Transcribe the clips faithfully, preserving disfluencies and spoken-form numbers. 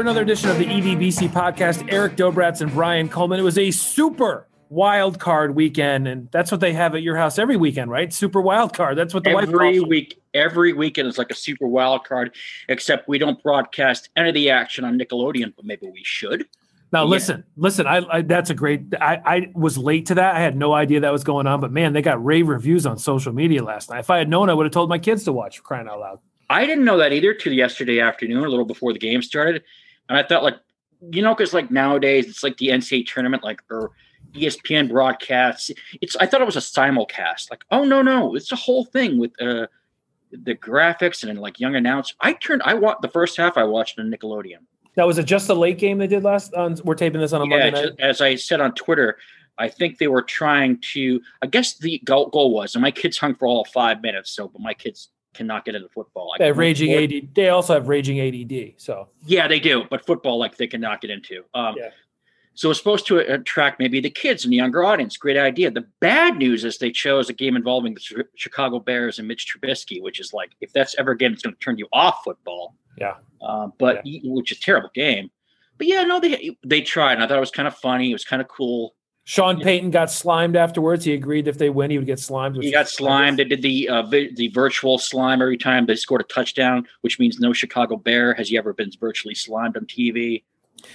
for another edition of the E V B C podcast. Eric Dobratz and Brian Coleman. It was a super wild card weekend, and that's what they have at your house every weekend, right? Super wild card. That's what the every wife calls week. It. Every weekend is like a super wild card, except we don't broadcast any of the action on Nickelodeon, but maybe we should. Now, yeah. listen, listen, I, I that's a great – I was late to that. I had no idea that was going on, but, man, they got rave reviews on social media last night. If I had known, I would have told my kids to watch, for crying out loud. I didn't know that either till yesterday afternoon, a little before the game started. And I thought, like, you know, because, like, nowadays it's like the N C double A tournament, like, or E S P N broadcasts. It's I thought it was a simulcast. Like, oh, no, no, it's a whole thing with uh, the graphics and, like, young announcers. I turned – I watched the first half I watched on Nickelodeon. Now, was it just the late game they did last? On, we're taping this on a yeah, Monday night. As I said on Twitter, I think they were trying to – I guess the goal, goal was, and my kids hung for all five minutes, so but my kids cannot get into football. They, have raging A D, they also have raging A D D. So yeah, they do, but football, like, they cannot get into. Um, yeah. So it's supposed to attract maybe the kids and the younger audience. Great idea. The bad news is they chose a game involving the Chicago Bears and Mitch Trubisky, which is like, if that's ever a game that's going to turn you off football. Yeah. Um, but yeah. Which is a terrible game. But yeah, no, they they tried, and I thought it was kind of funny. It was kind of cool. Sean yeah. Payton got slimed afterwards. He agreed if they win, he would get slimed. He got slimed. They did the uh, vi- the virtual slime every time they scored a touchdown, which means no Chicago Bear has ever been virtually slimed on T V.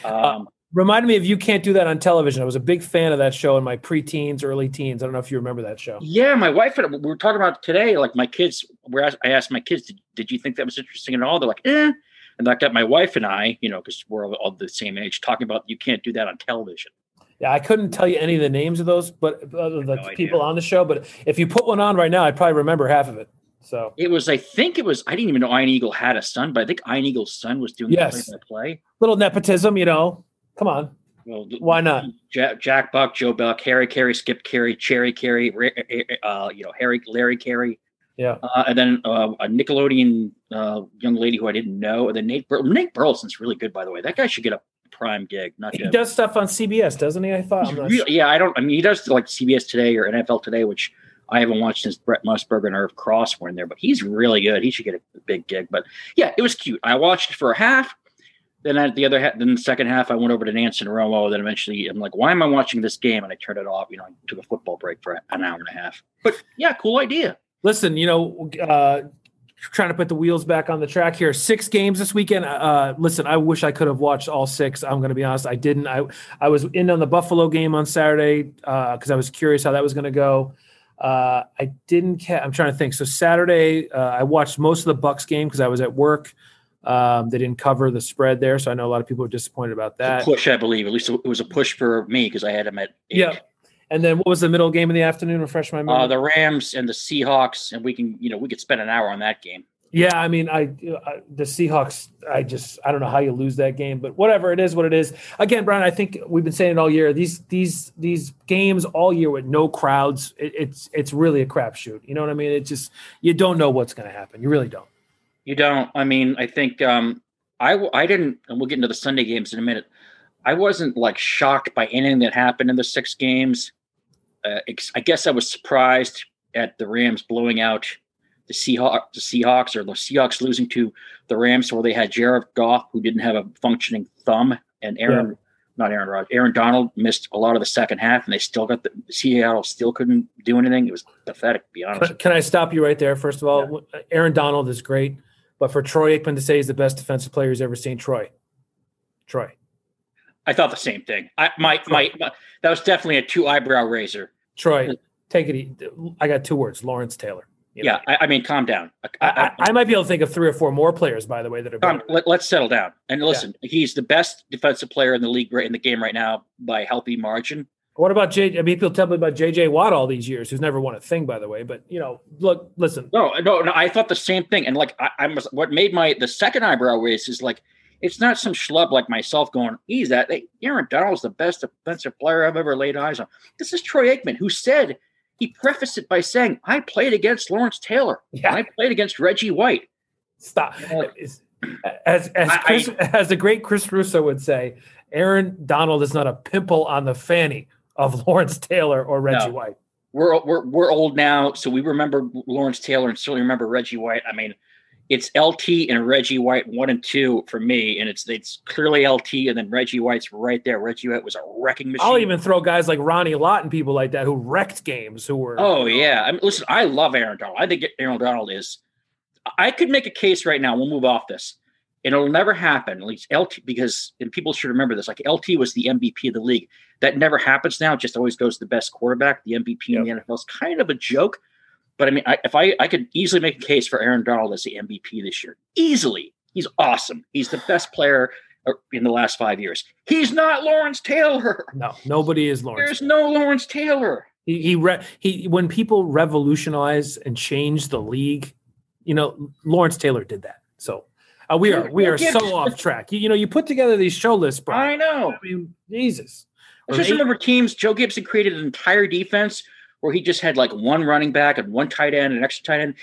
Um, uh, reminded me of You Can't Do That on Television. I was a big fan of that show in my preteens, early teens. I don't know if you remember that show. Yeah, my wife and I, we were talking about today. Like my kids, where I asked my kids, did, did you think that was interesting at all? They're like, eh. And I got my wife and I, you know, because we're all, all the same age, talking about You Can't Do That on Television. Yeah, I couldn't tell you any of the names of those, but uh, the no people on the show. But if you put one on right now, I'd probably remember half of it. So it was, I think it was, I didn't even know Iron Eagle had a son, but I think Iron Eagle's son was doing yes. the play-by-play. Little nepotism, you know. Come on. Well, why not? Jack, Jack Buck, Joe Buck, Harry Carey, Skip Carey, Cherry Carey, uh, you know, Harry, Larry Carey. Yeah, uh, and then uh, a Nickelodeon uh, young lady who I didn't know, and then Nate Bur- Nate Burleson's really good, by the way. That guy should get a prime gig. Not he good. Does stuff on C B S, doesn't he? I thought. I'm not really, sure. Yeah, I don't. I mean, he does like C B S Today or N F L Today, which I haven't watched since Brett Musburger and Irv Cross were in there. But he's really good. He should get a big gig. But yeah, it was cute. I watched it for a half. Then at the other half, then the second half, I went over to Nansen Romo. Then eventually, I'm like, why am I watching this game? And I turned it off. You know, I took a football break for an hour and a half. But yeah, cool idea. Listen, you know, uh, trying to put the wheels back on the track here. Six games this weekend. Uh, listen, I wish I could have watched all six. I'm going to be honest. I didn't. I I was in on the Buffalo game on Saturday because uh, I was curious how that was going to go. Uh, I didn't ca- – I'm trying to think. So Saturday uh, I watched most of the Bucs game because I was at work. Um, they didn't cover the spread there, so I know a lot of people are disappointed about that. It's a push, I believe. At least it was a push for me because I had them at eight. Yeah. And then what was the middle game in the afternoon? Refresh my memory. Uh, the Rams and the Seahawks, and we can, you know, we could spend an hour on that game. Yeah, I mean, I, I the Seahawks. I just, I don't know how you lose that game, but whatever, it is what it is. Again, Brian, I think we've been saying it all year. These these these games all year with no crowds, it, it's it's really a crapshoot. You know what I mean? It's just you don't know what's going to happen. You really don't. You don't. I mean, I think um, I I didn't, and we'll get into the Sunday games in a minute. I wasn't like shocked by anything that happened in the six games. Uh, I guess I was surprised at the Rams blowing out the Seahawks, the Seahawks, or the Seahawks losing to the Rams, where they had Jared Goff, who didn't have a functioning thumb, and Aaron, yeah. not Aaron Rodgers, Aaron Donald missed a lot of the second half, and they still got the Seattle still couldn't do anything. It was pathetic, to be honest. Can, can I stop you right there? First of all, yeah. Aaron Donald is great, but for Troy Aikman to say he's the best defensive player he's ever seen, Troy, Troy. I thought the same thing. I, my, my, my, that was definitely a two eyebrow raiser. Troy, take it easy. I got two words, Lawrence Taylor. You know? Yeah, I, I mean, calm down. I, I, I, I might be able to think of three or four more players, by the way, that are better. Let, let's settle down. And listen, yeah. he's the best defensive player in the league right in the game right now by a healthy margin. What about J? I mean, people tell me about J J Watt all these years, who's never won a thing, by the way. But you know, look, listen. No, no, no. I thought the same thing. And like, I, I must, what made my the second eyebrow raise is like. It's not some schlub like myself going, he's that. Hey, Aaron Donald's the best defensive player I've ever laid eyes on. This is Troy Aikman, who said, he prefaced it by saying, I played against Lawrence Taylor. Yeah. I played against Reggie White. Stop. Uh, as as, I, Chris, I, as the great Chris Russo would say, Aaron Donald is not a pimple on the fanny of Lawrence Taylor or Reggie no. White. We're, we're, we're old now, so we remember Lawrence Taylor and certainly remember Reggie White. I mean, it's L T and Reggie White one and two for me, and it's it's clearly L T, and then Reggie White's right there. Reggie White was a wrecking machine. I'll even throw guys like Ronnie Lott and people like that who wrecked games. Who were oh you know, yeah, I mean, listen, I love Aaron Donald. I think Aaron Donald is. I could make a case right now. We'll move off this, and it'll never happen. At least L T, because and people should remember this. Like L T was the M V P of the league. That never happens now. It just always goes to the best quarterback. The M V P yep. in the N F L is kind of a joke. But I mean, I, if I, I could easily make a case for Aaron Donald as the M V P this year, easily. He's awesome. He's the best player in the last five years. He's not Lawrence Taylor. No, nobody is Lawrence. There's Taylor. no Lawrence Taylor. He he, re, he when people revolutionize and change the league, you know, Lawrence Taylor did that. So uh, we are we are so off track. You, you know, you put together these show lists, bro. I know. I mean, Jesus. Let's just remember teams. Joe Gibson created an entire defense where he just had like one running back and one tight end and an extra tight end,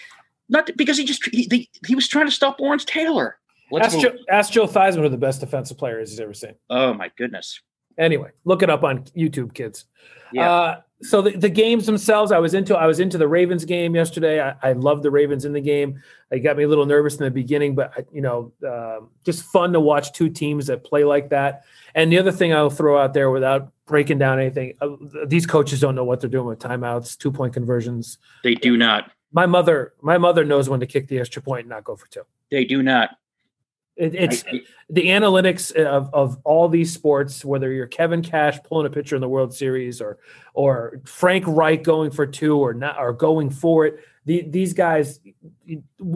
not to, because he just he, he, he was trying to stop Lawrence Taylor. Let's ask, Joe, ask Joe Theismann who the best defensive player is he's ever seen. Oh my goodness! Anyway, look it up on YouTube, kids. Yeah. Uh, so the, the games themselves, I was into. I was into the Ravens game yesterday. I, I loved the Ravens in the game. It got me a little nervous in the beginning, but I, you know, uh, just fun to watch two teams that play like that. And the other thing I'll throw out there without breaking down anything. Uh, these coaches don't know what they're doing with timeouts, two-point conversions. They do not. My mother, my mother knows when to kick the extra point and not go for two. They do not. It, it's I, the analytics of, of all these sports, whether you're Kevin Cash pulling a pitcher in the World Series or or Frank Reich going for two or not or going for it. The, these guys,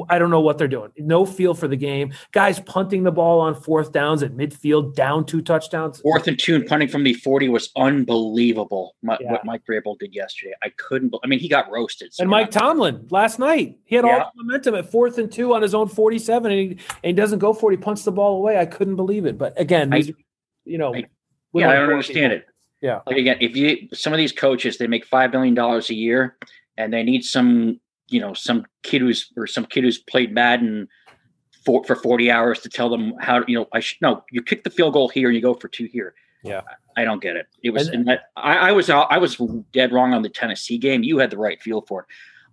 I don't know what they're doing. No feel for the game. Guys punting the ball on fourth downs at midfield, down two touchdowns. Fourth and two and punting from the forty was unbelievable. My, yeah. What Mike Vrabel did yesterday, I couldn't. I mean, he got roasted. So and Mike not, Tomlin last night, he had yeah. all the momentum at fourth and two on his own forty-seven, and he, and he doesn't go for it. He punts the ball away. I couldn't believe it. But again, I, you know, I, yeah, I don't understand it. Yeah, like again, if you some of these coaches, they make five million dollars a year, and they need some. You know, some kid who's or some kid who's played Madden for for forty hours to tell them how you know I should no. You kick the field goal here and you go for two here. Yeah, I, I don't get it. It was and, and that, I, I was I was dead wrong on the Tennessee game. You had the right feel for it.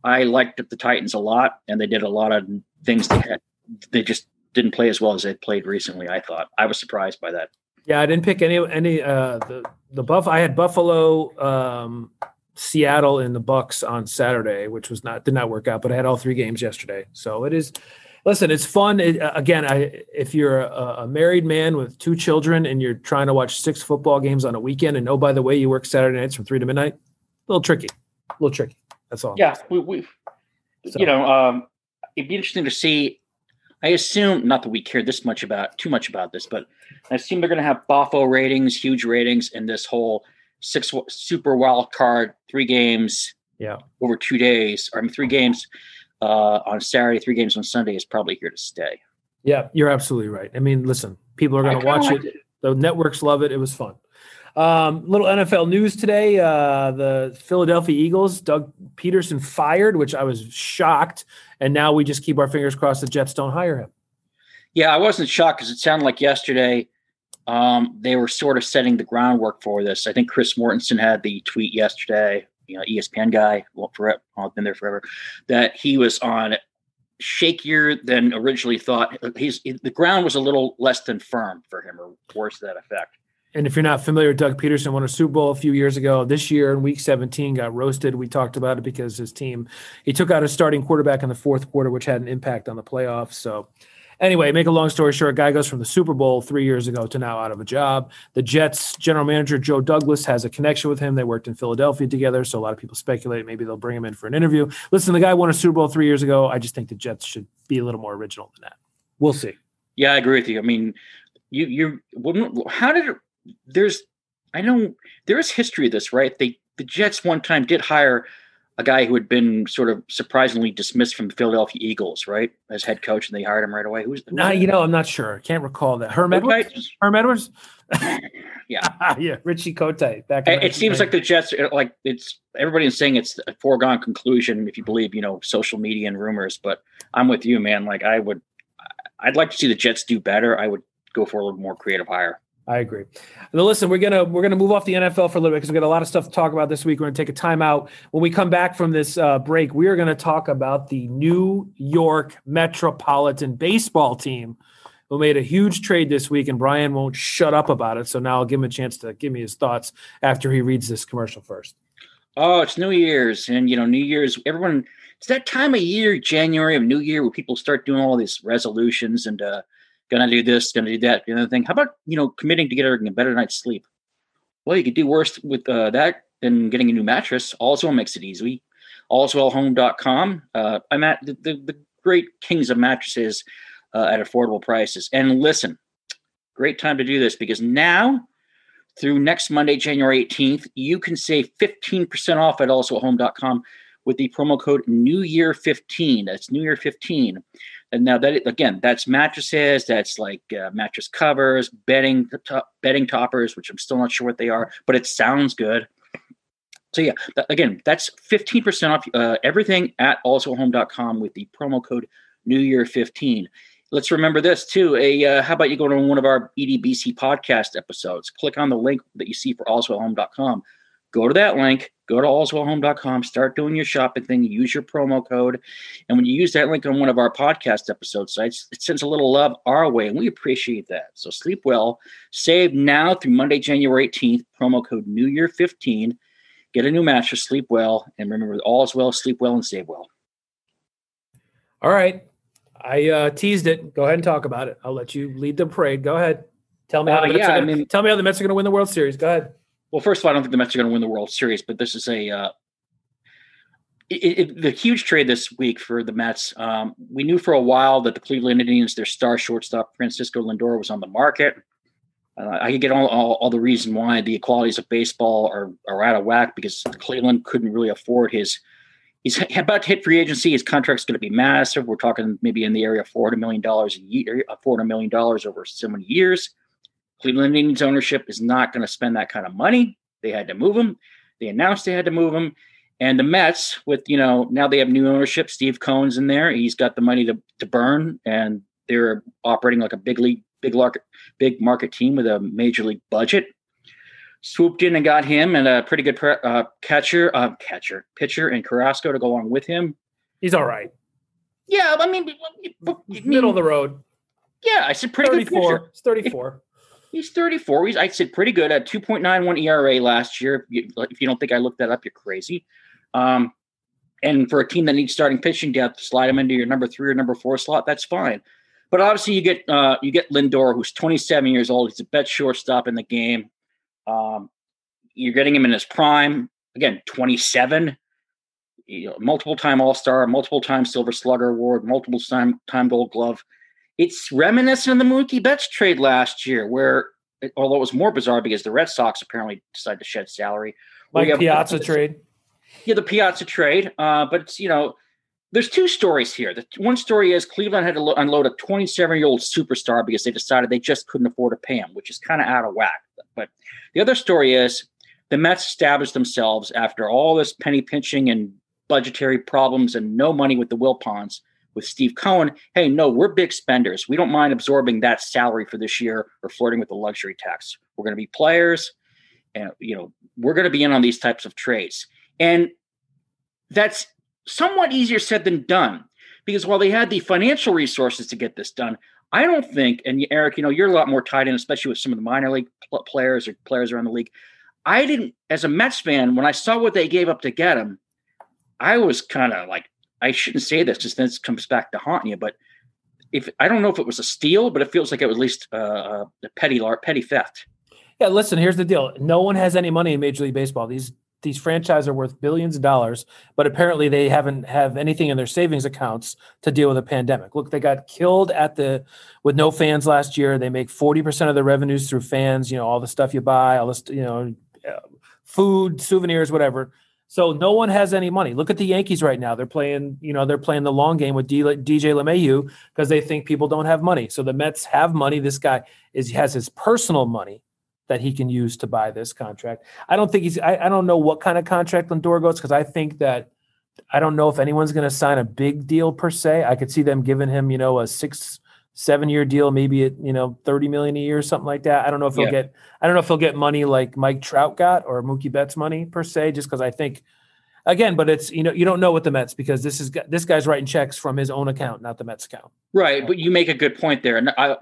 I liked the Titans a lot, and they did a lot of things that had, they just didn't play as well as they played recently. I thought I was surprised by that. Yeah, I didn't pick any any uh, the the buff. I had Buffalo. Um, Seattle and the Bucs on Saturday, which was not did not work out, but I had all three games yesterday. So it is, listen, it's fun. It, again, I if you're a, a married man with two children and you're trying to watch six football games on a weekend, and oh by the way, you work Saturday nights from three to midnight, a little tricky, a little tricky. That's all. Yeah, we, we so. you know, um, it'd be interesting to see. I assume not that we care this much about too much about this, but I assume they're going to have Buffalo ratings, huge ratings, and this whole. Six super wild card, three games yeah. over two days. Or, I mean, three games uh, on Saturday, three games on Sunday is probably here to stay. Yeah, you're absolutely right. I mean, listen, people are going to watch it. it. The networks love it. It was fun. Um, little N F L news today. Uh, the Philadelphia Eagles, Doug Pederson fired, which I was shocked. And now we just keep our fingers crossed the Jets don't hire him. Yeah, I wasn't shocked because it sounded like yesterday – Um, they were sort of setting the groundwork for this. I think Chris Mortensen had the tweet yesterday, you know, E S P N guy, well, forever, I've been there forever, that he was on shakier than originally thought. He's the ground was a little less than firm for him, or worse to that effect. And if you're not familiar, Doug Pederson won a Super Bowl a few years ago. This year in week seventeen got roasted. We talked about it because his team, he took out a starting quarterback in the fourth quarter, which had an impact on the playoffs. So anyway, make a long story short, a guy goes from the Super Bowl three years ago to now out of a job. The Jets general manager, Joe Douglas, has a connection with him. They worked in Philadelphia together, so a lot of people speculate maybe they'll bring him in for an interview. Listen, the guy won a Super Bowl three years ago. I just think the Jets should be a little more original than that. We'll see. Yeah, I agree with you. I mean, you you how did it, there's I know there is history of this, right? They the Jets one time did hire a guy who had been sort of surprisingly dismissed from the Philadelphia Eagles, right, as head coach, and they hired him right away. Who's the nah, you know, I'm not sure. Can't recall that. Herm Edwards? Just, Herm Edwards? yeah. yeah, Richie Kotite. Back in it it seems like the Jets, like it's everybody's saying it's a foregone conclusion if you believe, you know, social media and rumors, but I'm with you, man. Like I would, I'd like to see the Jets do better. I would go for a little more creative hire. I agree. Now, listen, we're gonna we're gonna move off the N F L for a little bit because we've got a lot of stuff to talk about this week. We're gonna take a timeout. When we come back from this uh, break, we are gonna talk about the New York Metropolitan baseball team, who made a huge trade this week, and Brian won't shut up about it. So now I'll give him a chance to give me his thoughts after he reads this commercial first. Oh, it's New Year's, and you know, New Year's, everyone. It's that time of year, January of New Year, where people start doing all these resolutions and. uh Going to do this, going to do that, the other thing. How about, you know, committing to getting a better night's sleep? Well, you could do worse with uh, that than getting a new mattress. Allswell makes it easy. allswell home dot com. Uh, I'm at the, the, the great kings of mattresses uh, at affordable prices. And listen, great time to do this because now through next Monday, January eighteenth, you can save fifteen percent off at allswell home dot com with the promo code New Year fifteen. That's New Year fifteen. And now that, again, that's mattresses, that's like uh, mattress covers, bedding, top, bedding toppers, which I'm still not sure what they are, but it sounds good. So yeah, th- again, that's fifteen percent off uh, everything at allswell home dot com with the promo code New Year fifteen. Let's remember this too. A uh, how about you go to one of our E D B C podcast episodes, click on the link that you see for allswell home dot com. Go to that link, go to allswell home dot com, start doing your shopping thing, use your promo code. And when you use that link on one of our podcast episode sites, it sends a little love our way, and we appreciate that. So sleep well, save now through Monday, January eighteenth, promo code New Year fifteen. Get a new mattress, sleep well, and remember, all is well, sleep well, and save well. All right. I uh, teased it. Go ahead and talk about it. I'll let you lead the parade. Go ahead. Tell me how uh, the Mets yeah, are gonna, I mean, tell me how the Mets are going to win the World Series. Go ahead. Well, first of all, I don't think the Mets are going to win the World Series, but this is a uh, it, it, the huge trade this week for the Mets. Um, we knew for a while that the Cleveland Indians, their star shortstop, Francisco Lindor, was on the market. Uh, I could get all, all, all the reason why the qualities of baseball are, are out of whack because Cleveland couldn't really afford his – he's about to hit free agency. His contract's going to be massive. We're talking maybe in the area of four hundred million dollars a year, four hundred million dollars over so many years. Cleveland Indians ownership is not going to spend that kind of money. They had to move him. They announced they had to move him. And the Mets, with, you know, now they have new ownership. Steve Cohen's in there. He's got the money to, to burn, and they're operating like a big league, big market, big market team with a major league budget. Swooped in and got him and a pretty good uh, catcher, uh, catcher, pitcher, and Carrasco to go along with him. He's all right. Yeah, I mean, I mean middle of the road. Yeah, I said pretty thirty-four, good pitcher. It's thirty-four. He's thirty-four. He's, I said, pretty good at two point nine one E R A last year. If you don't think I looked that up, you're crazy. Um, and for a team that needs starting pitching depth, slide him into your number three or number four slot. That's fine. But obviously, you get uh, you get Lindor, who's twenty-seven years old. He's the best shortstop in the game. Um, you're getting him in his prime. Again, twenty-seven. You know, multiple-time All-Star, multiple-time Silver Slugger Award, multiple-time time Gold Glove. It's reminiscent of the Mookie Betts trade last year where, although it was more bizarre because the Red Sox apparently decided to shed salary. Like the Piazza trade. Yeah, the Piazza trade. Uh, but, it's, you know, there's two stories here. The one story is Cleveland had to lo- unload a twenty-seven-year-old superstar because they decided they just couldn't afford to pay him, which is kind of out of whack. But the other story is the Mets established themselves after all this penny pinching and budgetary problems and no money with the Wilpons. With Steve Cohen, hey, no, we're big spenders. We don't mind absorbing that salary for this year or flirting with the luxury tax. We're going to be players, and you know we're going to be in on these types of trades. And that's somewhat easier said than done because while they had the financial resources to get this done, I don't think. And Eric, you know, you're a lot more tied in, especially with some of the minor league players or players around the league. I didn't, as a Mets fan, when I saw what they gave up to get him, I was kind of like. I shouldn't say this because then it comes back to haunt you, but if I don't know if it was a steal, but it feels like it was at least uh, a petty, petty theft. Yeah, listen, here's the deal. No one has any money in Major League Baseball. These these franchises are worth billions of dollars, but apparently they haven't have anything in their savings accounts to deal with a pandemic. Look, they got killed at the with no fans last year. They make forty percent of their revenues through fans, you know, all the stuff you buy, all this, you know, food, souvenirs, whatever. So no one has any money. Look at the Yankees right now. They're playing, you know, they're playing the long game with D J LeMahieu because they think people don't have money. So the Mets have money. This guy is has his personal money that he can use to buy this contract. I don't think he's. I, I don't know what kind of contract Lindor goes because I think that I don't know if anyone's going to sign a big deal per se. I could see them giving him, you know, a six seven-year deal, maybe at, you know, thirty million a year, something like that. I don't know if he'll yeah. get, I don't know if he'll get money like Mike Trout got or Mookie Betts money per se, just because I think, again, but it's, you know, you don't know what the Mets, because this is, this guy's writing checks from his own account, not the Mets account. Right. But you make a good point there. And I,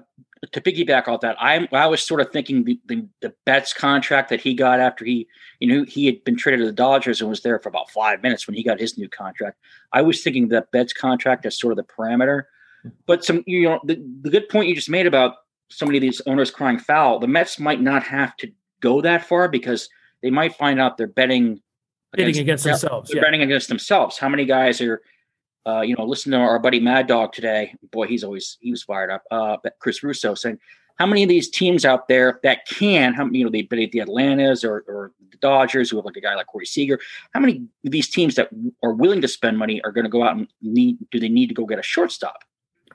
to piggyback off that, I I was sort of thinking the, the, the Betts contract that he got after he, you know, he had been traded to the Dodgers and was there for about five minutes when he got his new contract. I was thinking that Betts contract as sort of the parameter. But some, you know, the, the good point you just made about so many of these owners crying foul, the Mets might not have to go that far, because they might find out they're betting against, betting against themselves. They're yeah. betting against themselves. How many guys are, uh, you know, listen to our buddy Mad Dog today. Boy, he's always, he was fired up. Uh, Chris Russo saying, how many of these teams out there that can, how, you know, they bet at the Atlantas or, or the Dodgers, who have like a guy like Corey Seager, how many of these teams that are willing to spend money are going to go out and need, do they need to go get a shortstop?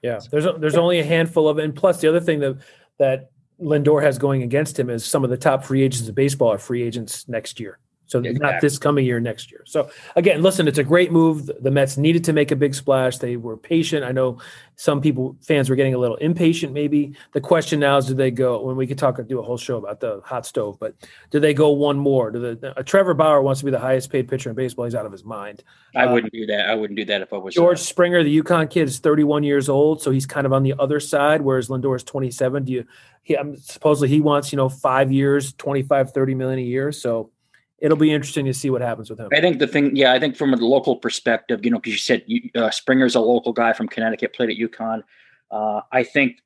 Yeah, there's there's only a handful of, and plus the other thing that that Lindor has going against him is some of the top free agents of baseball are free agents next year. So exactly. not this coming year, next year. So again, listen, it's a great move. The Mets needed to make a big splash. They were patient. I know some people, fans were getting a little impatient maybe. The question now is, do they go, when we could talk do a whole show about the hot stove, but do they go one more? Do the, uh, Trevor Bauer wants to be the highest paid pitcher in baseball. He's out of his mind. I wouldn't um, do that. I wouldn't do that if I was George there. Springer, the UConn kid, is thirty-one years old. So he's kind of on the other side, whereas Lindor is twenty-seven. Do you, he, um, supposedly he wants, you know, five years, twenty-five, thirty million a year. So it'll be interesting to see what happens with him. I think the thing, yeah, I think from a local perspective, you know, because you said you, uh, Springer's a local guy from Connecticut, played at UConn. Uh, I think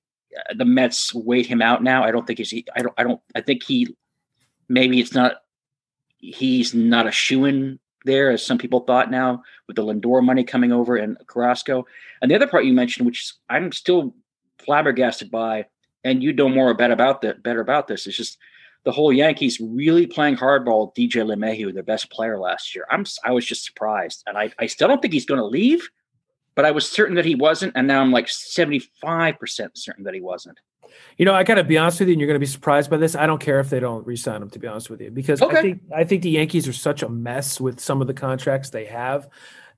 the Mets wait him out now. I don't think he's. I don't. I don't. I think he. Maybe it's not. He's not a shoo-in there, as some people thought. Now with the Lindor money coming over and Carrasco, and the other part you mentioned, which I'm still flabbergasted by, and you know more about about that better about this. It's just. The whole Yankees really playing hardball. D J LeMahieu, their best player last year. I'm I was just surprised, and I, I still don't think he's going to leave, but I was certain that he wasn't, and now I'm like seventy-five percent certain that he wasn't. You know, I got to be honest with you, and you're going to be surprised by this. I don't care if they don't re-sign him, to be honest with you, because okay. I think I think the Yankees are such a mess with some of the contracts they have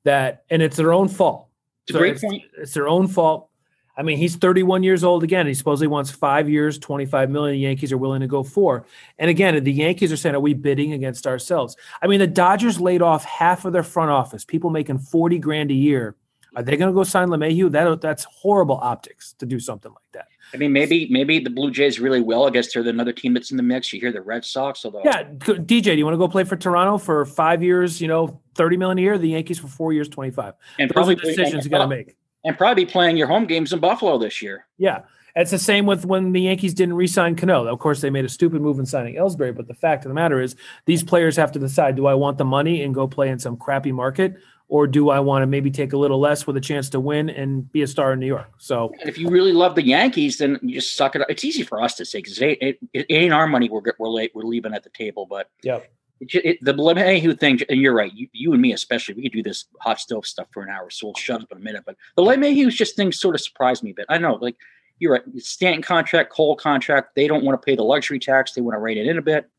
that, and it's their own fault. It's so a great it's, point. It's their own fault. I mean, he's thirty-one years old again. He supposedly wants five years, twenty-five million dollars. The Yankees are willing to go for. And again, the Yankees are saying, are we bidding against ourselves? I mean, the Dodgers laid off half of their front office, people making forty grand a year. Are they going to go sign LeMahieu? That, that's horrible optics to do something like that. I mean, maybe maybe the Blue Jays really will. I guess they're another team that's in the mix. You hear the Red Sox. Although, yeah, D J, do you want to go play for Toronto for five years, you know, thirty million dollars a year? The Yankees for four years, twenty-five. And those probably are decisions you got to make. And probably playing your home games in Buffalo this year. Yeah. It's the same with when the Yankees didn't re-sign Cano. Of course, they made a stupid move in signing Ellsbury, but the fact of the matter is these players have to decide, do I want the money and go play in some crappy market, or do I want to maybe take a little less with a chance to win and be a star in New York? So, and if you really love the Yankees, then you just suck it up. It's easy for us to say because it, it, it ain't our money we're, we're, late, we're leaving at the table, but yeah. It, it, the LeMahieu thing, and you're right, you, you and me especially, we could do this hot stove stuff for an hour, so we'll shut up in a minute. But the LeMahieu's just thing sort of surprised me a bit. I know, like, you're right, Stanton contract, Cole contract, they don't want to pay the luxury tax, they want to rein it in a bit.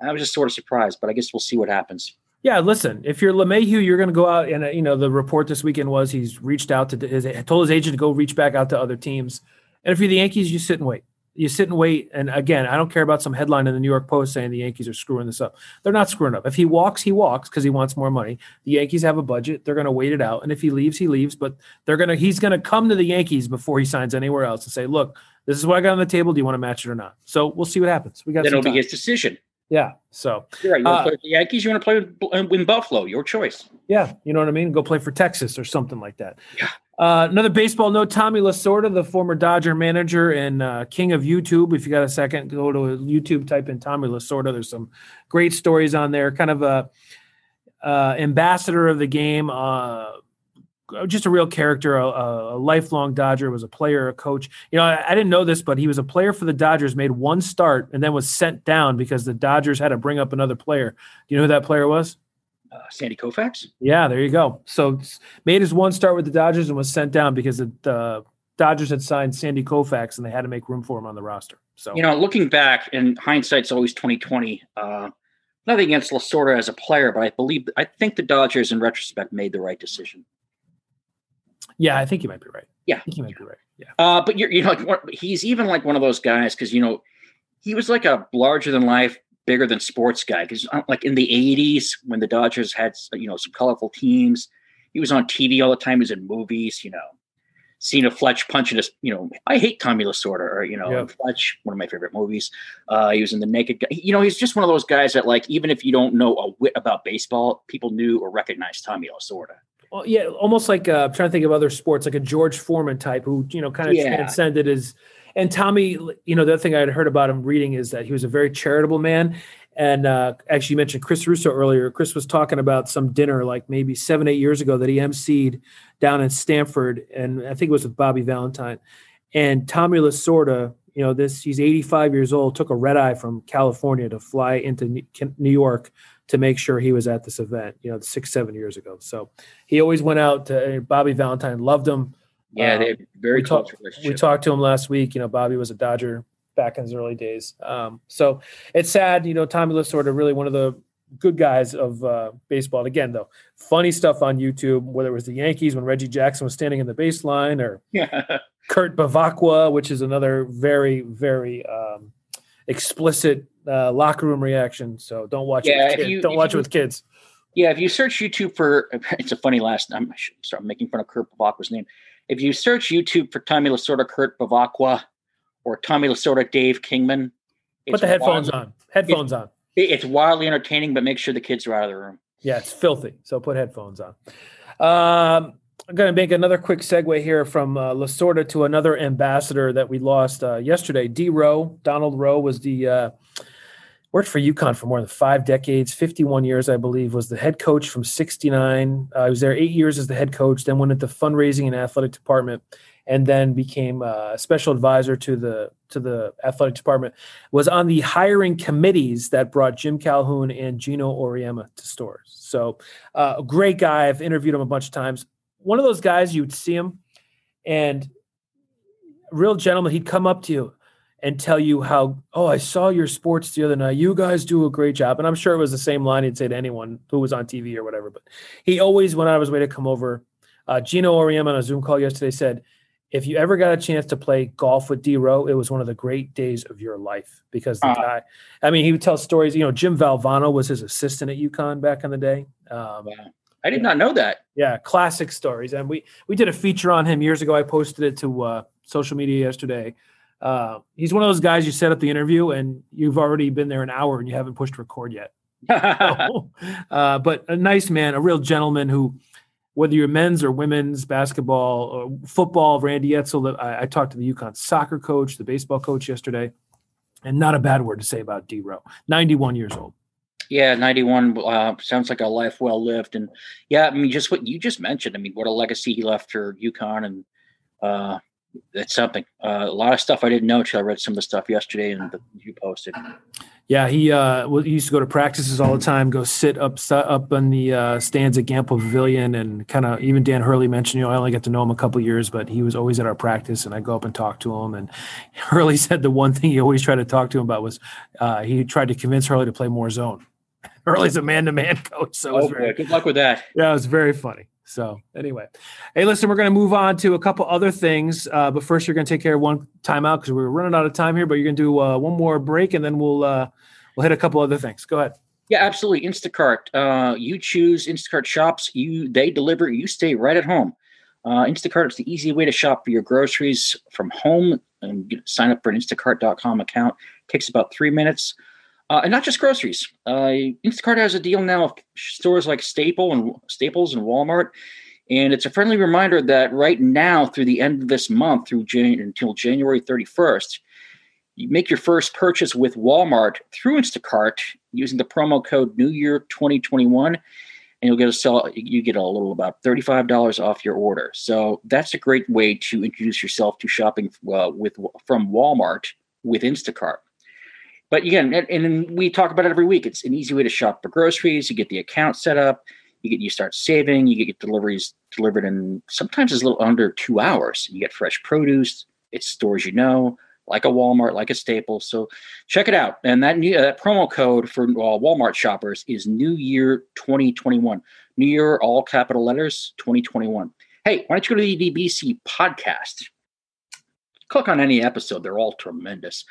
I was just sort of surprised, but I guess we'll see what happens. Yeah, listen, if you're LeMahieu, you're going to go out, and, uh, you know, the report this weekend was he's reached out to his, told his agent to go reach back out to other teams. And if you're the Yankees, you sit and wait. You sit and wait, and again, I don't care about some headline in the New York Post saying the Yankees are screwing this up. They're not screwing up. If he walks, he walks because he wants more money. The Yankees have a budget. They're going to wait it out, and if he leaves, he leaves. But they're going to he's going to come to the Yankees before he signs anywhere else and say, "Look, this is what I got on the table. Do you want to match it or not?" So we'll see what happens. We got that'll be his decision. Yeah. So you're right. You want uh, to play with the Yankees, you want to play with, with Buffalo, your choice. Yeah, you know what I mean. Go play for Texas or something like that. Yeah. Uh, another baseball note, Tommy Lasorda, the former Dodger manager and uh, king of YouTube. If you got a second, go to YouTube, type in Tommy Lasorda. There's some great stories on there. Kind of a uh, ambassador of the game, uh, just a real character, a, a lifelong Dodger, was a player, a coach. You know, I, I didn't know this, but he was a player for the Dodgers, made one start, and then was sent down because the Dodgers had to bring up another player. Do you know who that player was? Uh, Sandy Koufax? Yeah, there you go. So made his one start with the Dodgers and was sent down because the uh, Dodgers had signed Sandy Koufax and they had to make room for him on the roster. So, you know, looking back, and hindsight's always twenty twenty, uh, nothing against Lasorda as a player, but I believe I think the Dodgers in retrospect made the right decision. Yeah, I think you might be right. Yeah, I think you might be right. Yeah, uh, but you're, you know, he's even like one of those guys because you know he was like a larger than life, bigger than sports guy because like in the eighties when the Dodgers had you know some colorful teams, he was on T V all the time. He was in movies, you know. Cena Fletch punching us, you know, I hate Tommy Lasorda or, you know, yep. Fletch, one of my favorite movies. Uh, he was in The Naked Guy. You know, he's just one of those guys that like, even if you don't know a whit about baseball, people knew or recognized Tommy Lasorda. Well, yeah, almost like uh, I'm trying to think of other sports, like a George Foreman type who, you know, kind of yeah. transcended his. And Tommy, you know, the other thing I had heard about him reading is that he was a very charitable man. And uh, actually you mentioned Chris Russo earlier. Chris was talking about some dinner like maybe seven, eight years ago that he emceed down in Stanford. And I think it was with Bobby Valentine. And Tommy Lasorda, you know, this he's eighty-five years old, took a red eye from California to fly into New York to make sure he was at this event, you know, six, seven years ago. So he always went out to Bobby Valentine, loved him. Yeah, they're very um, we, talk, we talked to him last week. You know, Bobby was a Dodger back in his early days. Um, so it's sad, you know, Tommy Lasorda, really one of the good guys of uh, baseball. And again, though, funny stuff on YouTube, whether it was the Yankees when Reggie Jackson was standing in the baseline or yeah. Kurt Bavacqua, which is another very, very um, explicit uh, locker room reaction. So don't watch yeah, it. With you, don't watch you, it with kids. Yeah. If you search YouTube for, it's a funny last name. I should start making fun of Kurt Bavacqua's name. If you search YouTube for Tommy Lasorda, Kurt Bavacqua, or Tommy Lasorda, Dave Kingman. Put the headphones wildly, on. Headphones it, on. It's wildly entertaining, but make sure the kids are out of the room. Yeah, it's filthy. So put headphones on. Um, I'm going to make another quick segue here from uh, Lasorda to another ambassador that we lost uh, yesterday. D. Rowe, Donald Rowe, was the uh, worked for UConn for more than five decades, fifty-one years, I believe, was the head coach from sixty-nine. Uh, he was there eight years as the head coach, then went into fundraising and athletic department, and then became a special advisor to the to the athletic department, was on the hiring committees that brought Jim Calhoun and Gino Auriemma to stores. So a uh, great guy. I've interviewed him a bunch of times. One of those guys, you'd see him, and real gentleman, he'd come up to you and tell you how, oh, I saw your sports the other night. You guys do a great job. And I'm sure it was the same line he'd say to anyone who was on T V or whatever. But he always went out of his way to come over. Uh, Gino Auriemma on a Zoom call yesterday said, if you ever got a chance to play golf with D. Rowe, it was one of the great days of your life because the uh-huh. guy, I mean, he would tell stories. You know, Jim Valvano was his assistant at UConn back in the day. Um, yeah. I did yeah. not know that. Yeah, classic stories. And we we did a feature on him years ago. I posted it to uh, social media yesterday. Uh, he's one of those guys you set up the interview and you've already been there an hour and you haven't pushed record yet. So, uh, but a nice man, a real gentleman who, whether you're men's or women's basketball or football, Randy Etzel, I, I talked to the UConn soccer coach, the baseball coach yesterday, and not a bad word to say about D. Rowe, ninety-one years old. Yeah, ninety-one uh, sounds like a life well lived. And yeah, I mean, just what you just mentioned, I mean, what a legacy he left for UConn. And uh, that's something, uh, a lot of stuff I didn't know until I read some of the stuff yesterday and the, you posted. Yeah, he, uh, well, he used to go to practices all the time, go sit up up on the uh, stands at Gamble Pavilion, and kind of even Dan Hurley mentioned, you know, I only got to know him a couple of years, but he was always at our practice, and I go up and talk to him. And Hurley said the one thing he always tried to talk to him about was uh, he tried to convince Hurley to play more zone. Hurley's a man-to-man coach, so oh, it was very, good luck with that. Yeah, it was very funny. So anyway, hey, listen, we're going to move on to a couple other things. Uh, but first, you're going to take care of one timeout because we're running out of time here. But you're going to do uh, one more break, and then we'll uh, we'll hit a couple other things. Go ahead. Yeah, absolutely. Instacart. Uh, you choose Instacart shops. You they deliver. You stay right at home. Uh, Instacart is the easy way to shop for your groceries from home. And sign up for an Instacart dot com account. It takes about three minutes. Uh, and not just groceries. Uh, Instacart has a deal now with stores like Staple and Staples and Walmart. And it's a friendly reminder that right now through the end of this month, through Jan- until January thirty-first, you make your first purchase with Walmart through Instacart using the promo code New Year twenty twenty-one. And you'll get a sell, you get a little about thirty-five dollars off your order. So that's a great way to introduce yourself to shopping uh, with from Walmart with Instacart. But again, and, and we talk about it every week. It's an easy way to shop for groceries. You get the account set up. You get you start saving. You get deliveries delivered in sometimes as little under two hours. You get fresh produce. It's stores you know, like a Walmart, like a Staples. So check it out. And that new, uh, that promo code for uh, Walmart shoppers is New Year twenty twenty-one. New Year, all capital letters, twenty twenty-one. hey, why don't you go to the E V B C podcast? Click on any episode. They're all tremendous.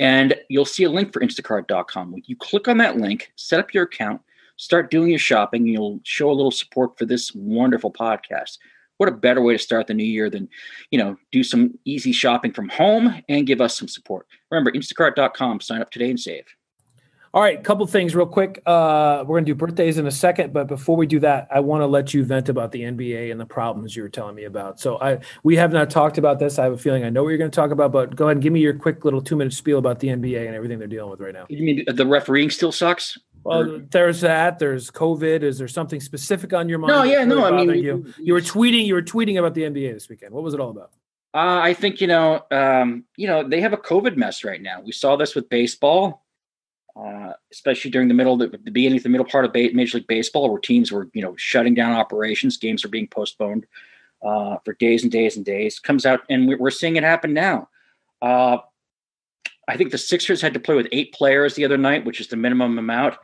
And you'll see a link for instacart dot com. When you click on that link, set up your account, start doing your shopping, and you'll show a little support for this wonderful podcast. What a better way to start the new year than, you know, do some easy shopping from home and give us some support. Remember, instacart dot com. Sign up today and save. All right, a couple things real quick. Uh, we're going to do birthdays in a second, but before we do that, I want to let you vent about the N B A and the problems you were telling me about. So I we have not talked about this. I have a feeling I know what you're going to talk about, but go ahead and give me your quick little two-minute spiel about the N B A and everything they're dealing with right now. You mean the refereeing still sucks? Well, there's that. There's COVID. Is there something specific on your mind? No, yeah, no. I mean, you you were tweeting. You were tweeting about the N B A this weekend. What was it all about? Uh, I think you know, um, you know, they have a COVID mess right now. We saw this with baseball. Uh, especially during the middle, the beginning, the middle part of Major League Baseball, where teams were, you know, shutting down operations, games are being postponed uh, for days and days and days. Comes out, and we're seeing it happen now. Uh, I think the Sixers had to play with eight players the other night, which is the minimum amount.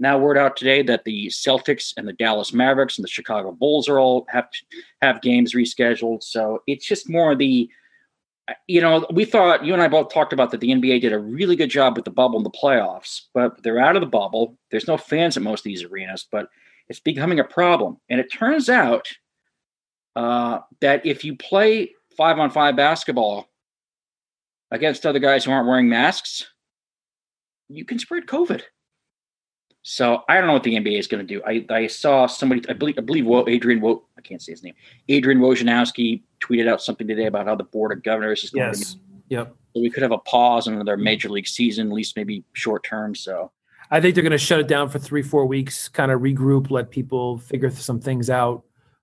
Now, word out today that the Celtics and the Dallas Mavericks and the Chicago Bulls are all have have games rescheduled. So it's just more the. You know, we thought, you and I both talked about that the N B A did a really good job with the bubble in the playoffs, but they're out of the bubble. There's no fans at most of these arenas, but it's becoming a problem. And it turns out uh, that if you play five-on-five basketball against other guys who aren't wearing masks, you can spread COVID. So I don't know what the N B A is going to do. I, I saw somebody, I believe, I believe Adrian, Wo- I can't say his name, Adrian Wojnarowski tweeted out something today about how the Board of Governors is going yes. to be. Yep. So we could have a pause on another major league season, at least maybe short term. So I think they're going to shut it down for three, four weeks, kind of regroup, let people figure some things out.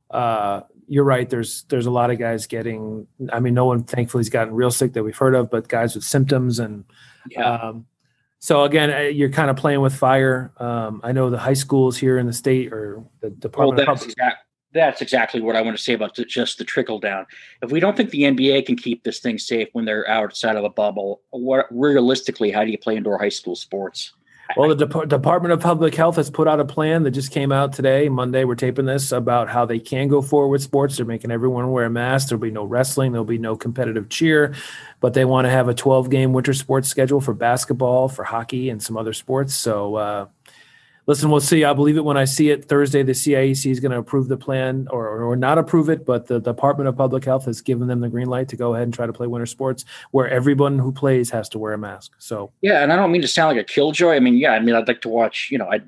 Uh, you're right. There's there's a lot of guys getting, I mean, no one thankfully has gotten real sick that we've heard of, but guys with symptoms. And yeah. um, so, again, you're kind of playing with fire. Um, I know the high schools here in the state or the Department well, of Public exact- That's exactly what I want to say about the, just the trickle down. If we don't think the N B A can keep this thing safe when they're outside of the bubble, what realistically, how do you play indoor high school sports? Well, the Dep- Department of Public Health has put out a plan that just came out today, Monday. We're taping this about how they can go forward with sports. They're making everyone wear a mask. There'll be no wrestling. There'll be no competitive cheer, but they want to have a twelve game winter sports schedule for basketball, for hockey, and some other sports. So, uh, Listen, we'll see. I believe it when I see it. Thursday, the C I E C is going to approve the plan or, or not approve it, but the Department of Public Health has given them the green light to go ahead and try to play winter sports where everyone who plays has to wear a mask. So yeah, and I don't mean to sound like a killjoy. I mean, yeah, I mean, I'd like to watch, you know, I,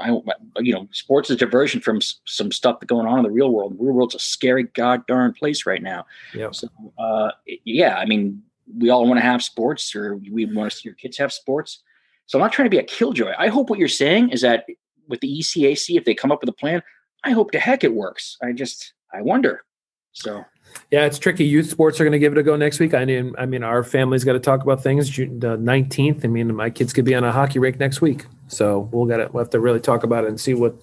I you know, sports is diversion from s- some stuff that's going on in the real world. The real world's a scary god darn place right now. Yeah. So uh, yeah, I mean, we all want to have sports, or we want to see your kids have sports. So I'm not trying to be a killjoy. I hope what you're saying is that with the E C A C, if they come up with a plan, I hope to heck it works. I just, I wonder. So, yeah, it's tricky. Youth sports are going to give it a go next week. I mean, I mean, our family's got to talk about things. June the nineteenth. I mean, my kids could be on a hockey rink next week. So we'll got to we'll have to really talk about it and see what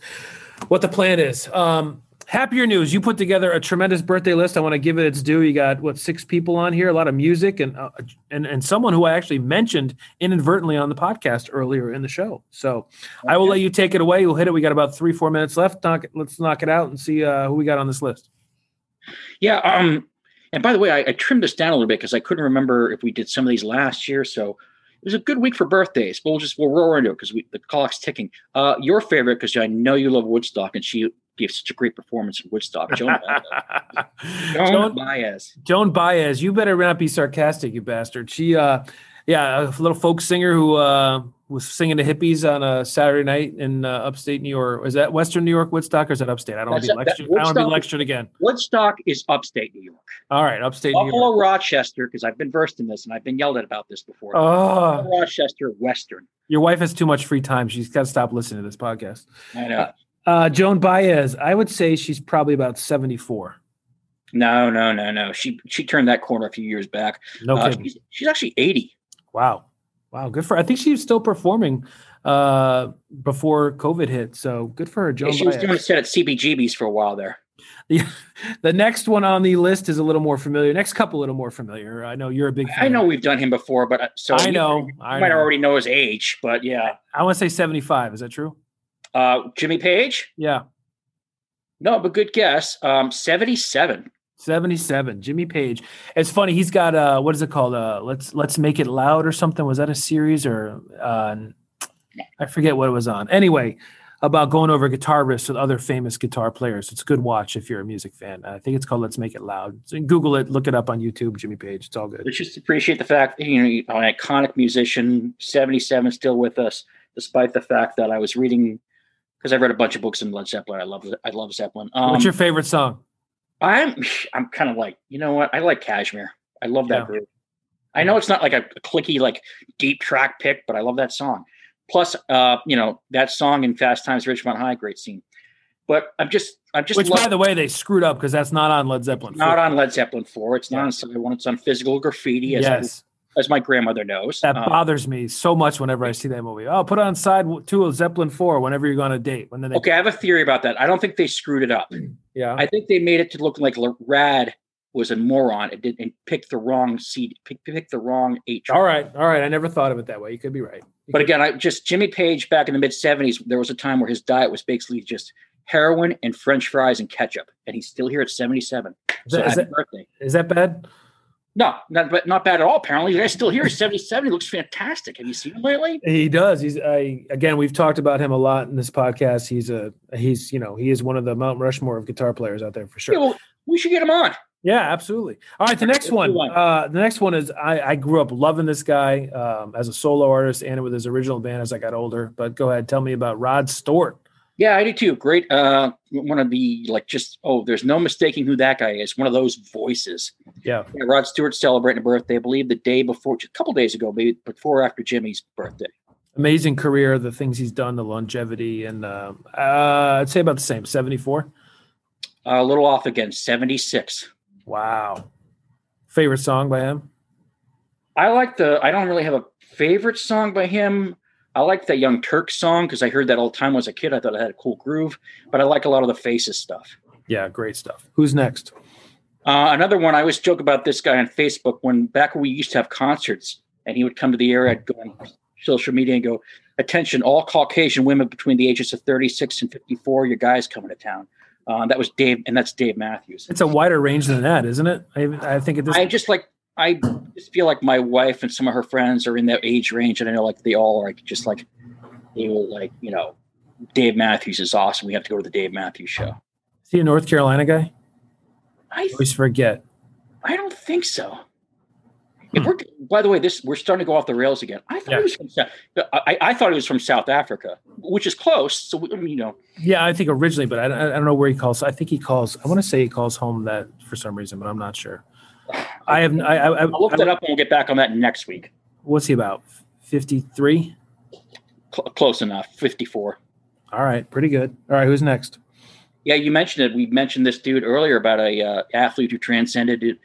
what the plan is. Um, happier news. You put together a tremendous birthday list. I want to give it its due. You got, what, six people on here, a lot of music, and uh, and and someone who I actually mentioned inadvertently on the podcast earlier in the show. So okay. I will let you take it away. We'll hit it. We got about three, four minutes left. Knock it, let's knock it out and see uh, who we got on this list. Yeah. Um, and by the way, I, I trimmed this down a little bit because I couldn't remember if we did some of these last year. So it was a good week for birthdays. We'll just we'll roll into it because the clock's ticking. Uh, your favorite, because I know you love Woodstock, and she – gave such a great performance in Woodstock. Joan Baez. Joan, Joan Baez. Joan Baez. You better not be sarcastic, you bastard. She, uh, yeah, a little folk singer who uh, was singing to hippies on a Saturday night in uh, upstate New York. Is that Western New York, Woodstock, or is that upstate? I don't want to be lectured. I don't want to be lectured again. Woodstock is upstate New York. All right, upstate Buffalo, New York. Buffalo, Rochester, because I've been versed in this, and I've been yelled at about this before. Oh. Buffalo, Rochester, Western. Your wife has too much free time. She's got to stop listening to this podcast. I know. Uh, Uh, Joan Baez, I would say she's probably about seventy-four. No, no, no, no. She she turned that corner a few years back. No uh, kidding. She's, she's actually eighty. Wow. Wow. Good for her. I think she was still performing uh, before COVID hit. So good for her, Joan yeah, she Baez. She was doing a set at C B G B's for a while there. The, the next one on the list is a little more familiar. Next couple a little more familiar. I know you're a big fan. I know we've done him before, but so I know. You, you I might know. already know his age, but yeah. I, I want to say seventy-five. Is that true? Uh, Jimmy Page? Yeah. No, but good guess. Um, seventy-seven. seventy-seven. Jimmy Page. It's funny. He's got uh, what is it called? Uh, let's let's make it loud or something. Was that a series or uh, I forget what it was on. Anyway, about going over guitar riffs with other famous guitar players. It's a good watch if you're a music fan. I think it's called Let's Make It Loud. So Google it, look it up on YouTube, Jimmy Page. It's all good. Let's just appreciate the fact that, you know, an iconic musician, seventy-seven, still with us, despite the fact that I was reading because I've read a bunch of books in Led Zeppelin. I love I love Zeppelin. Um, What's your favorite song? I'm I'm kind of like, you know what? I like Kashmir. I love that yeah. group. I know it's not like a clicky, like deep track pick, but I love that song. Plus, uh, you know, that song in Fast Times at Ridgemont High, great scene. But I'm just, I'm just. Which, love- by the way, they screwed up because that's not on Led Zeppelin. Not four. On Led Zeppelin four. It's yeah. not on Sunday One. It's on Physical Graffiti. As yes. I, as my grandmother knows. That um, bothers me so much whenever I see that movie. Oh, put on side two of Zeppelin four whenever you go on a date. When they okay, go- I have a theory about that. I don't think they screwed it up. Yeah. I think they made it to look like Rad was a moron and didn't pick the wrong seed, pick, pick the wrong eight. All right. All right. I never thought of it that way. You could be right. But again, I just Jimmy Page back in the mid seventies, there was a time where his diet was basically just heroin and French fries and ketchup. And he's still here at seventy-seven. Is that, so is that, birthday. Is that bad? No, not, but not bad at all. Apparently the guy's still here at seventy-seven. He looks fantastic. Have you seen him lately? He does. He's I, again, we've talked about him a lot in this podcast. He's a, he's, you know, he is one of the Mount Rushmore of guitar players out there for sure. Yeah, well, we should get him on. Yeah, absolutely. All right, the next one. Uh, the next one is I, I grew up loving this guy um, as a solo artist and with his original band as I got older. But go ahead, tell me about Rod Stewart. Yeah, I do too. Great. Uh, one of the like just oh, there's no mistaking who that guy is. One of those voices. Yeah. yeah Rod Stewart celebrating a birthday, I believe, the day before, a couple days ago, maybe before or after Jimmy's birthday. Amazing career, the things he's done, the longevity, and uh, uh, I'd say about the same, seventy-four. Uh, a little off again, seventy-six. Wow. Favorite song by him? I like the, I don't really have a favorite song by him. I like that Young Turk song because I heard that all the time when I was a kid. I thought it had a cool groove, but I like a lot of the Faces stuff. Yeah, great stuff. Who's next? Uh, another one, I always joke about this guy on Facebook when back when we used to have concerts and he would come to the area, I'd go on social media and go, attention, all Caucasian women between the ages of thirty-six and fifty-four, your guy's coming to town. Uh, that was Dave, and that's Dave Matthews. It's a wider range than that, isn't it? I, I think it. Does. I just like. I just feel like my wife and some of her friends are in that age range, and I know like they all are like just like they will like you know, Dave Matthews is awesome. We have to go to the Dave Matthews show. Is he a North Carolina guy? I th- always forget. I don't think so. If we're, by the way, this we're starting to go off the rails again. I thought yeah. he was from South, I, I thought he was from South Africa, which is close. So you know, yeah, I think originally, but I, I don't know where he calls. I think he calls. I want to say he calls home that for some reason, but I'm not sure. I have. I, I, I'll look I, that up and we'll get back on that next week. What's he about? fifty-three. Cl- close enough. fifty-four. All right, pretty good. All right, who's next? Yeah, you mentioned it. We mentioned this dude earlier about a uh, athlete who transcended it.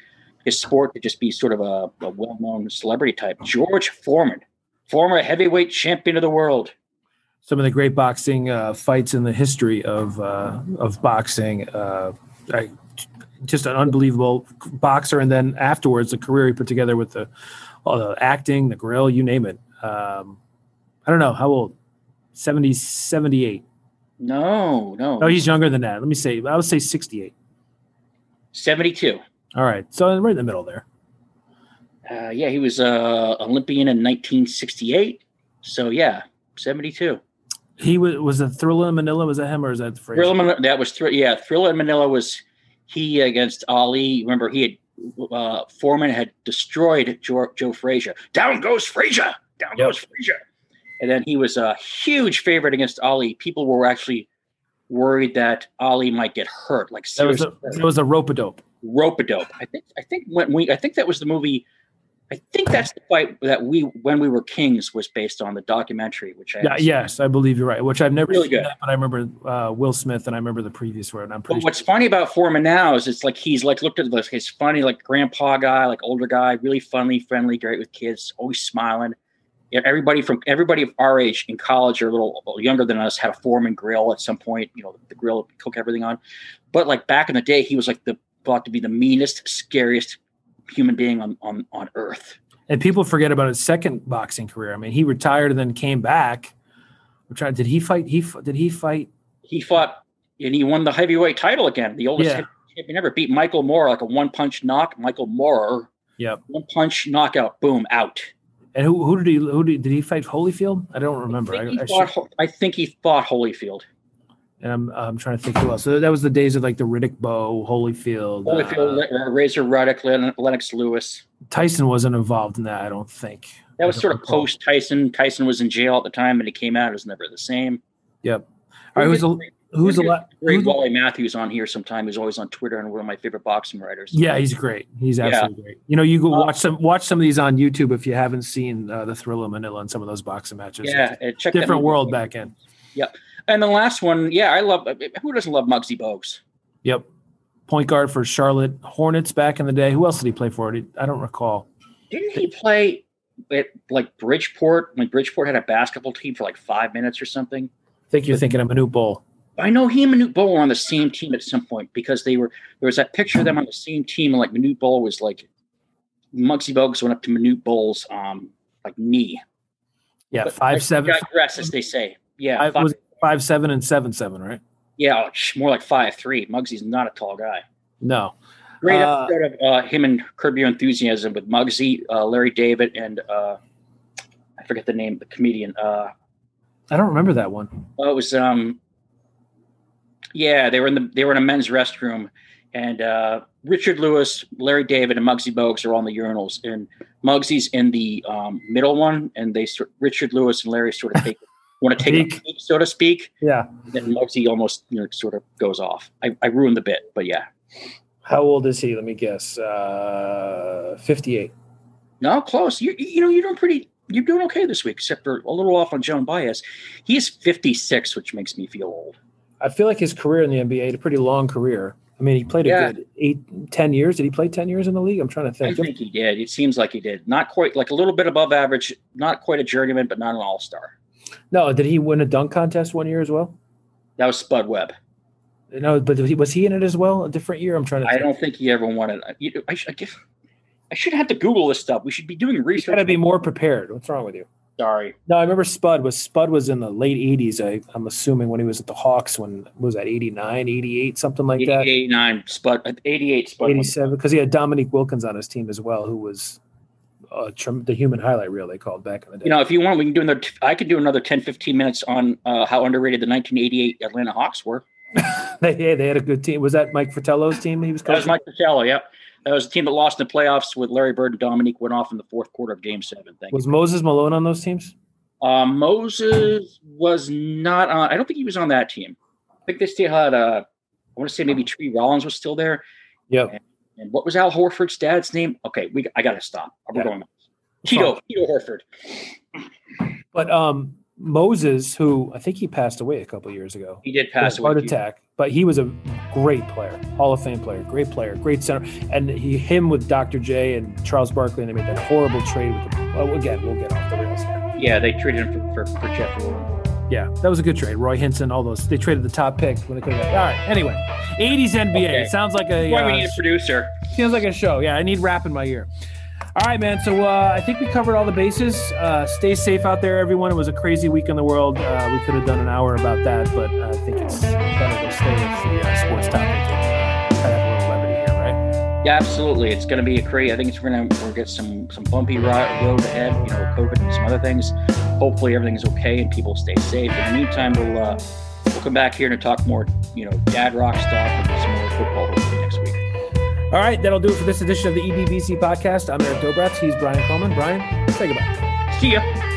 His sport could just be sort of a, a well-known celebrity type. George Foreman, former heavyweight champion of the world. Some of the great boxing uh, fights in the history of uh, of boxing. Uh, I, just an unbelievable boxer. And then afterwards, the career he put together with the, all the acting, the grill, you name it. Um, I don't know. How old? seventy, seventy-eight. No, no. No, he's younger than that. Let me say, I would say sixty-eight. seventy-two. All right, so right in the middle there. Uh, yeah, he was uh, Olympian in nineteen sixty-eight. So yeah, seventy-two. He was was a Thriller in Manila. Was that him or is that the phrase? Thriller, that was thr- yeah. Thriller in Manila was he against Ali. Remember, he had uh, Foreman had destroyed Joe, Joe Frazier. Down goes Frazier. Down yep. goes Frazier. And then he was a huge favorite against Ali. People were actually worried that Ali might get hurt. Like seriously, that was a, that was a rope-a-dope. Rope-a-dope. I think. I think when we. I think that was the movie. I think that's the fight that we when we were kings was based on the documentary. Which I yeah, yes, I believe you're right. Which I've never really seen good. That, but I remember uh, Will Smith and I remember the previous word. And I'm pretty. But what's sure. funny about Foreman now is it's like he's like looked at this. He's funny, like grandpa guy, like older guy, really funny, friendly, great with kids, always smiling. Everybody from everybody of our age in college or a little younger than us had a Foreman grill at some point. You know, the grill to cook everything on. But like back in the day, he was like the thought to be the meanest, scariest human being on, on, on earth. And people forget about his second boxing career. I mean, he retired and then came back. I'm trying, did he fight? He did he fight? He fought. and he won the heavyweight title again. The oldest yeah. champion ever, beat Michael Moore, like a one-punch knock. Michael Moore, yeah, one-punch knockout, boom, out. And who who did he who did, did he fight? Holyfield? I don't remember. I think he, I, fought, I should... I think he fought Holyfield. And I'm I'm trying to think who else. So that was the days of like the Riddick Bowe, Holyfield, Holyfield, uh, Razor Ruddock, Lennox Lewis. Tyson wasn't involved in that, I don't think. That was sort of post Tyson. Tyson was in jail at the time, and he came out. It was never the same. Yep. All right. Who's a who's a lot? Great Wally Matthews on here sometime. He's always on Twitter and one of my favorite boxing writers. Yeah, he's great. He's absolutely yeah. great. You know, you go watch some watch some of these on YouTube if you haven't seen uh, the Thrill of Manila and some of those boxing matches. Yeah, it's check different world movie. Back in. Yep. And the last one, yeah, I love – who doesn't love Muggsy Bogues? Yep. Point guard for Charlotte Hornets back in the day. Who else did he play for? I don't recall. Didn't he play at, like, Bridgeport when Bridgeport had a basketball team for, like, five minutes or something? I think you're but, thinking of Manute Bol. I know he and Manute Bol were on the same team at some point because they were – there was that picture of them on the same team, and, like, Manute Bol was, like – Muggsy Bogues went up to Manute Bol's, um, like, knee. Yeah, but, five, like, seven. Digress, as they say. Yeah, I five, was five seven and seven seven, right? Yeah, more like five three. Muggsy's not a tall guy. No. Great uh, episode of uh, him and Curb Your Enthusiasm with Muggsy, uh, Larry David, and uh, I forget the name of the comedian. Uh, I don't remember that one. Oh, it was um, yeah, they were in the they were in a men's restroom, and uh, Richard Lewis, Larry David, and Muggsy Bogues are on the urinals, and Muggsy's in the um, middle one, and they sort Richard Lewis and Larry sort of take. Want to take a peek, so to speak. Yeah. Then Muggsy almost, you know, sort of goes off. I, I ruined the bit, but yeah. How old is he? Let me guess. Uh, fifty-eight. No, close. You you know you're doing pretty. You're doing okay this week, except for a little off on Joan Baez. He's fifty-six, which makes me feel old. I feel like his career in the N B A had a pretty long career. I mean, he played a yeah. good eight, ten years. Did he play ten years in the league? I'm trying to think. I think he did. It seems like he did. Not quite, like a little bit above average. Not quite a journeyman, but not an all-star. No, did he win a dunk contest one year as well? That was Spud Webb. No, but was he in it as well? A different year? I'm trying to. I think. don't think he ever won it. I should, I should have to Google this stuff. We should be doing research. You got to be more prepared. What's wrong with you? Sorry. No, I remember Spud was Spud was in the late eighties. I, I'm assuming when he was at the Hawks. When was that? eighty-nine, eighty-eight, something like that. eighty-nine Spud, eighty-eight Spud. eighty-seven because he had Dominique Wilkins on his team as well, who was. Uh, the human highlight reel they called back in the day. You know, if you want, we can do another. I could do another ten, fifteen minutes on uh, how underrated the nineteen eighty-eight Atlanta Hawks were. they they had a good team. Was that Mike Fratello's team? He was. Coaching? That was Mike Fratello. Yep, that was the team that lost in the playoffs with Larry Bird and Dominique went off in the fourth quarter of Game Seven. Thank was you. Moses Malone on those teams? Uh, Moses was not on. I don't think he was on that team. I think they still had. Uh, I want to say maybe Tree Rollins was still there. Yeah. And what was Al Horford's dad's name? Okay, we I gotta stop. I'm yeah. going. Tito, Tito Horford. But um, Moses, who I think he passed away a couple of years ago. He did pass away. Heart attack, but he was a great player, Hall of Fame player, great player, great center. And he, him with Doctor J and Charles Barkley, and they made that horrible trade with the. Well, again, we'll get off the rails. Yeah, they traded him for for, for Jeff Williams. Yeah, that was a good trade. Roy Hinson, all those. They traded the top pick when they could have. All right, anyway. eighties N B A. Okay. It sounds like a. Why uh, we need a producer. Sounds like a show. Yeah, I need rap in my ear. All right, man. So uh, I think we covered all the bases. Uh, stay safe out there, everyone. It was a crazy week in the world. Uh, we could have done an hour about that, but I think it's better to stay with the uh, sports topic and try to have a little levity here, right? Yeah, absolutely. It's going to be a crazy. I think it's going to we'll get some some bumpy road ahead, you know, COVID and some other things. Hopefully everything's okay and people stay safe. In the meantime, we'll uh, we'll come back here and talk more, you know, dad rock stuff and do some more football hopefully next week. All right, that'll do it for this edition of the E B B C podcast. I'm Eric Dobratz. He's Brian Coleman. Brian, say goodbye. See ya.